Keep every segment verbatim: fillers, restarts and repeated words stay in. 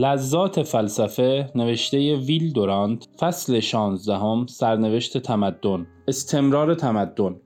لذات فلسفه نوشته ی ویل دورانت، فصل شانزدهم، سرنوشت تمدن، استمرار تمدن.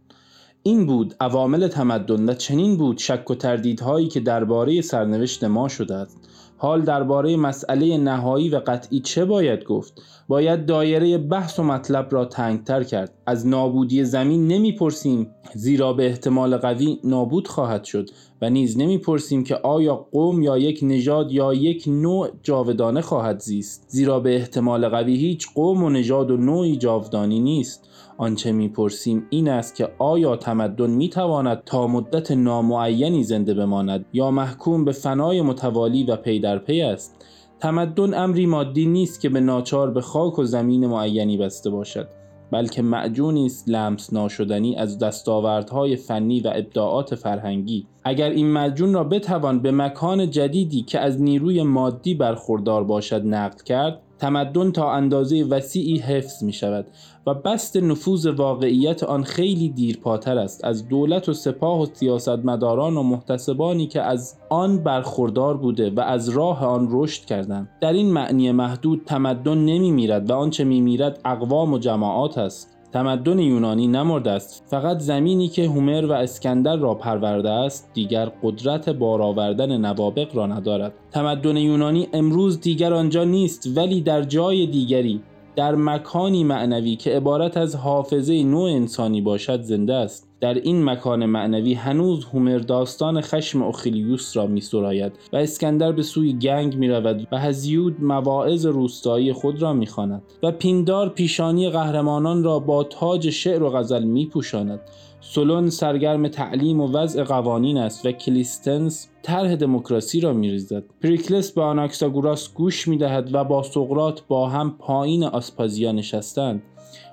این بود عوامل تمدن و چنین بود شک و تردیدهایی که درباره سرنوشت ما شده است. حال درباره مسئله نهایی و قطعی چه باید گفت؟ باید دایره بحث و مطلب را تنگتر کرد. از نابودی زمین نمیپرسیم زیرا به احتمال قوی نابود خواهد شد و نیز نمیپرسیم که آیا قوم یا یک نژاد یا یک نوع جاودانه خواهد زیست، زیرا به احتمال قوی هیچ قوم و نژاد و نوعی جاودانی نیست. آنچه میپرسیم این است که آیا تمدن میتواند تا مدت نامعینی زنده بماند یا محکوم به فنای متوالی و پی در پی است؟ تمدن امری مادی نیست که به ناچار به خاک و زمین معینی بسته باشد، بلکه معجونی است لمس ناشدنی از دستاوردهای فنی و ابداعات فرهنگی. اگر این معجون را بتوان به مکان جدیدی که از نیروی مادی برخوردار باشد نقل کرد، تمدن تا اندازه وسیعی حفظ می شود و بست نفوذ واقعیت آن خیلی دیرپاتر است از دولت و سپاه و سیاستمداران و محتسبانی که از آن برخوردار بوده و از راه آن رشد کردند. در این معنی محدود تمدن نمی میرد و آنچه می میرد اقوام و جماعات است. تمدن یونانی نمرده است، فقط زمینی که هومر و اسکندر را پرورده است دیگر قدرت بارآوردن نوابق را ندارد. تمدن یونانی امروز دیگر آنجا نیست، ولی در جای دیگری، در مکانی معنوی که عبارت از حافظه نوع انسانی باشد زنده است. در این مکان معنوی هنوز هومر داستان خشم اخیلیوس را می سراید و اسکندر به سوی گنگ می رود و هزیود مواعظ روستایی خود را می خواند و پیندار پیشانی قهرمانان را با تاج شعر و غزل می پوشاند. سولون سرگرم تعلیم و وضع قوانین است و کلیستنس طرح دموکراسی را می‌ریزد. پریکلس به آناکساگوراس گوش می‌دهد و با سقراط با هم پایین آسپازیا نشستند.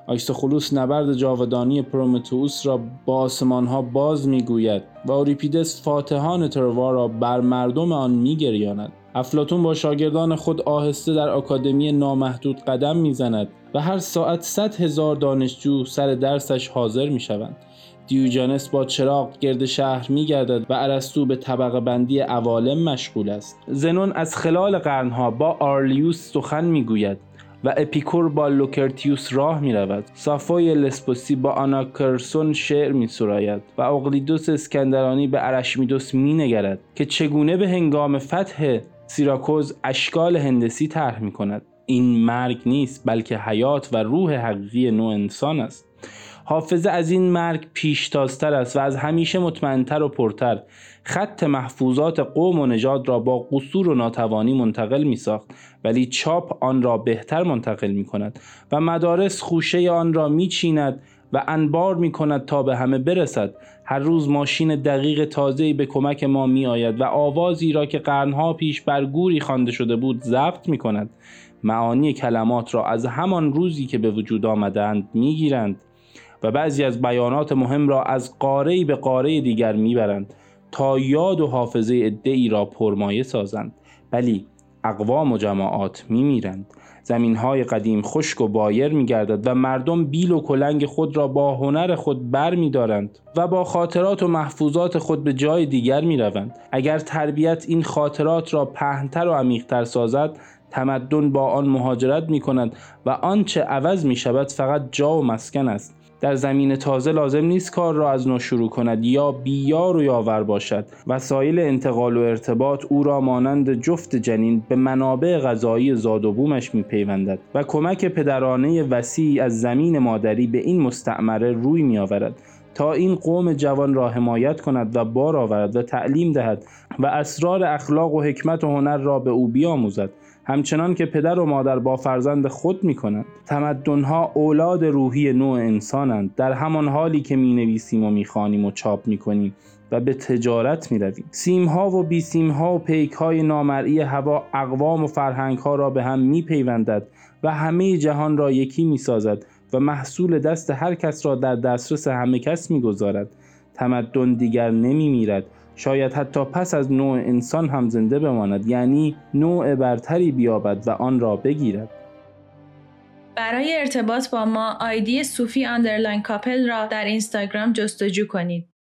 آیسخولوس نبرد جاودانی پرومتئوس را با آسمان‌ها باز می‌گوید و اوریپیدس فاتحان تروا را بر مردم آن می‌گریاند. افلاطون با شاگردان خود آهسته در آکادمی نامحدود قدم می‌زند و هر ساعت صد هزار دانشجو سر درسش حاضر می‌شوند. دیوجانس با چراغ گرد شهر می‌گردد و ارسطو به طبقه بندی عوالم مشغول است. زنون از خلال قرنها با آرلیوس سخن می‌گوید و اپیکور با لوکرتیوس راه می‌رود. صافوی لسپوسی با آناکرسون شعر می‌سراید و اقلیدوس اسکندرانی به ارشمیدس می‌نگرد که چگونه به هنگام فتح سیراکوز اشکال هندسی طرح می‌کند. این مرگ نیست، بلکه حیات و روح حقیقی نوع انسان است. حافظه از این مرگ پیشتازتر است و از همیشه مطمئنتر و پرتر. خط محفوظات قوم و نژاد را با قصور و ناتوانی منتقل می ساخت، ولی چاپ آن را بهتر منتقل می کند و مدارس خوشه آن را می چیند و انبار می کند تا به همه برسد. هر روز ماشین دقیق تازه‌ای به کمک ما می آید و آوازی را که قرنها پیش بر گوری خوانده شده بود ضبط می کند. معانی کلمات را از همان روزی که به وجود آمدند می گیرند و بعضی از بیانات مهم را از قاره‌ای به قاره دیگر میبرند تا یاد و حافظه عده‌ای را پرمایه سازند. بلی، اقوام و جماعات میمیرند. زمینهای قدیم خشک و بایر میگردد و مردم بیل و کلنگ خود را با هنر خود بر میدارند و با خاطرات و محفوظات خود به جای دیگر میروند. اگر تربیت این خاطرات را پهن‌تر و عمیق‌تر سازد، تمدن با آن مهاجرت میکند و آنچه عوض میشود فقط جا و مسکن است. در زمین تازه لازم نیست کار را از نو شروع کند یا بیار و یاور باشد. وسایل انتقال و ارتباط او را مانند جفت جنین به منابع غذایی زاد و بومش میپیوندد و کمک پدرانه وسیعی از زمین مادری به این مستعمره روی میآورد تا این قوم جوان را حمایت کند و بار آورد و تعلیم دهد و اسرار اخلاق و حکمت و هنر را به او بیاموزد، همچنان که پدر و مادر با فرزند خود می کنند. تمدنها اولاد روحی نوع انسانند، در همان حالی که می نویسیم و می خوانیم و چاپ می کنیم و به تجارت می رویم. سیمها و بی سیمها و پیکهای نامرئی هوا اقوام و فرهنگها را به هم می پیوندد و همه جهان را یکی می سازد و محصول دست هر کس را در دسترس همه کس می گذارد. تمدن دیگر نمی میرد، شاید حتی پس از نوع انسان هم زنده بماند، یعنی نوع برتری بیابد و آن را بگیرد. برای ارتباط با ما آیدی صوفی اندرلاین کاپل را در اینستاگرام جستجو کنید.